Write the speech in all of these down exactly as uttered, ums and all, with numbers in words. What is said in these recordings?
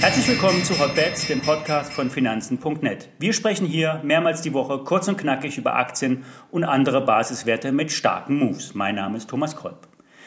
Herzlich willkommen zu Hot Bets, dem Podcast von Finanzen punkt net. Wir sprechen hier mehrmals die Woche kurz und knackig über Aktien und andere Basiswerte mit starken Moves. Mein Name ist Thomas Kolb.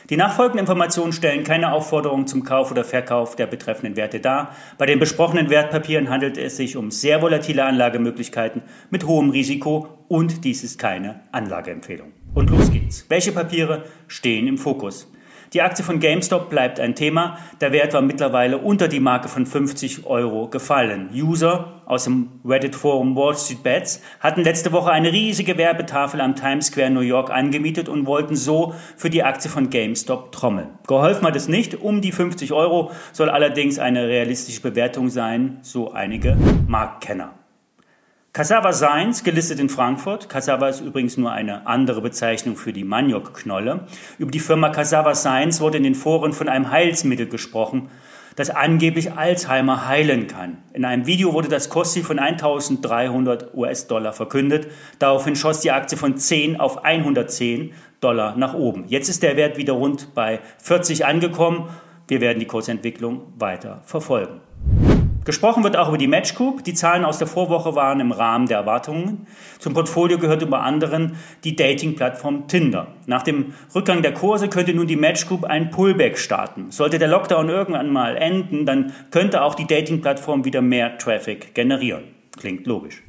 Die nachfolgenden Informationen stellen keine Aufforderung zum Kauf oder Verkauf der betreffenden Werte dar. Bei den besprochenen Wertpapieren handelt es sich um sehr volatile Anlagemöglichkeiten mit hohem Risiko und dies ist keine Anlageempfehlung. Und los geht's. Welche Papiere stehen im Fokus? Die Aktie von GameStop bleibt ein Thema. Der Wert war mittlerweile unter die Marke von fünfzig Euro gefallen. User aus dem Reddit-Forum Wallstreetbets hatten letzte Woche eine riesige Werbetafel am Times Square New York angemietet und wollten so für die Aktie von GameStop trommeln. Geholfen hat es nicht. Um die fünfzig Euro soll allerdings eine realistische Bewertung sein, so einige Marktkenner. Cassava Sciences, gelistet in Frankfurt. Cassava ist übrigens nur eine andere Bezeichnung für die Maniokknolle. Über die Firma Cassava Sciences wurde in den Foren von einem Heilsmittel gesprochen, das angeblich Alzheimer heilen kann. In einem Video wurde das Kostziel von eintausenddreihundert US-Dollar verkündet. Daraufhin schoss die Aktie von zehn auf hundertzehn Dollar nach oben. Jetzt ist der Wert wieder rund bei vierzig angekommen. Wir werden die Kursentwicklung weiter verfolgen. Gesprochen wird auch über die Match Group. Die Zahlen aus der Vorwoche waren im Rahmen der Erwartungen. Zum Portfolio gehört unter anderem die Dating-Plattform Tinder. Nach dem Rückgang der Kurse könnte nun die Match Group ein Pullback starten. Sollte der Lockdown irgendwann mal enden, dann könnte auch die Dating-Plattform wieder mehr Traffic generieren. Klingt logisch.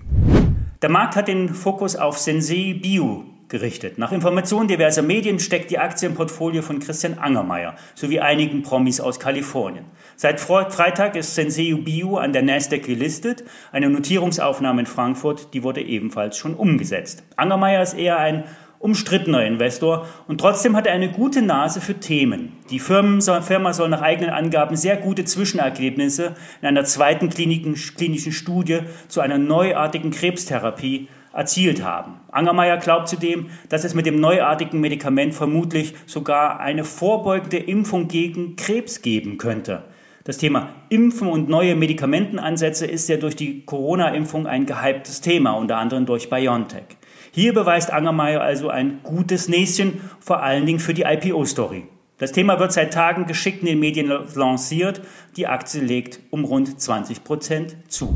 Der Markt hat den Fokus auf Sensei Bio gerichtet. Nach Informationen diverser Medien steckt die Aktie im Portfolio von Christian Angermayer sowie einigen Promis aus Kalifornien. Seit Freitag ist Sensei Bio an der NASDAQ gelistet. Eine Notierungsaufnahme in Frankfurt, die wurde ebenfalls schon umgesetzt. Angermayer ist eher ein umstrittener Investor und trotzdem hat er eine gute Nase für Themen. Die Firma soll nach eigenen Angaben sehr gute Zwischenergebnisse in einer zweiten klinischen Studie zu einer neuartigen Krebstherapie erzielt haben. Angermayer glaubt zudem, dass es mit dem neuartigen Medikament vermutlich sogar eine vorbeugende Impfung gegen Krebs geben könnte. Das Thema Impfen und neue Medikamentenansätze ist ja durch die Corona-Impfung ein gehyptes Thema, unter anderem durch BioNTech. Hier beweist Angermayer also ein gutes Näschen, vor allen Dingen für die I P O-Story. Das Thema wird seit Tagen geschickt in den Medien lanciert. Die Aktie legt um rund zwanzig Prozent zu.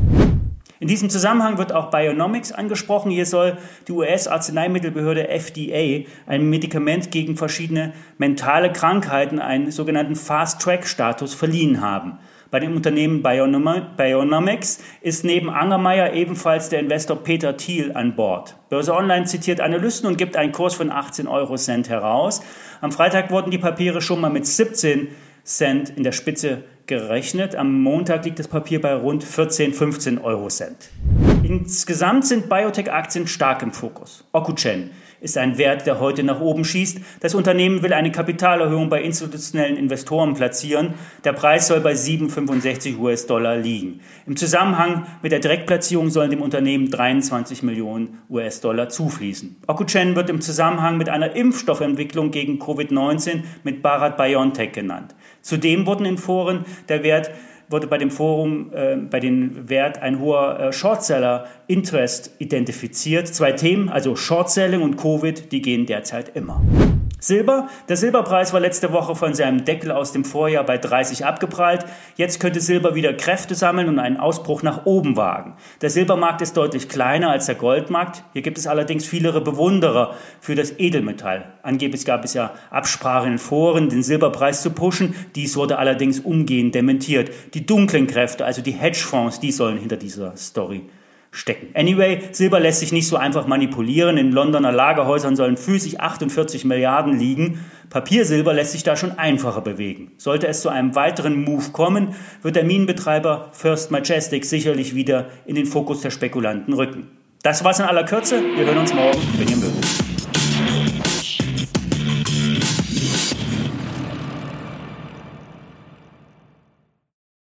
In diesem Zusammenhang wird auch Bionomics angesprochen. Hier soll die U S-Arzneimittelbehörde F D A ein Medikament gegen verschiedene mentale Krankheiten einen sogenannten Fast-Track-Status verliehen haben. Bei dem Unternehmen Bionomics ist neben Angermayer ebenfalls der Investor Peter Thiel an Bord. Börse Online zitiert Analysten und gibt einen Kurs von achtzehn Euro Cent heraus. Am Freitag wurden die Papiere schon mal mit siebzehn Cent in der Spitze gerechnet. Am Montag liegt das Papier bei rund vierzehn, fünfzehn Euro Cent. Insgesamt sind Biotech-Aktien stark im Fokus. Ocugen ist ein Wert, der heute nach oben schießt. Das Unternehmen will eine Kapitalerhöhung bei institutionellen Investoren platzieren. Der Preis soll bei sieben Komma fünfundsechzig US-Dollar liegen. Im Zusammenhang mit der Direktplatzierung sollen dem Unternehmen dreiundzwanzig Millionen US-Dollar zufließen. Oku-Chain wird im Zusammenhang mit einer Impfstoffentwicklung gegen Covid neunzehn mit Bharat Biontech genannt. Zudem wurden in Foren der Wert wurde bei dem Forum, äh, bei dem Wert ein hoher äh, Shortseller-Interest identifiziert. Zwei Themen, also Shortselling und Covid, die gehen derzeit immer. Silber. Der Silberpreis war letzte Woche von seinem Deckel aus dem Vorjahr bei dreißig abgeprallt. Jetzt könnte Silber wieder Kräfte sammeln und einen Ausbruch nach oben wagen. Der Silbermarkt ist deutlich kleiner als der Goldmarkt. Hier gibt es allerdings viele Bewunderer für das Edelmetall. Angeblich gab es ja Absprachen in Foren, den Silberpreis zu pushen. Dies wurde allerdings umgehend dementiert. Die dunklen Kräfte, also die Hedgefonds, die sollen hinter dieser Story stecken. Anyway, Silber lässt sich nicht so einfach manipulieren. In Londoner Lagerhäusern sollen physisch achtundvierzig Milliarden liegen. Papiersilber lässt sich da schon einfacher bewegen. Sollte es zu einem weiteren Move kommen, wird der Minenbetreiber First Majestic sicherlich wieder in den Fokus der Spekulanten rücken. Das war's in aller Kürze. Wir hören uns morgen, wenn ihr mögt.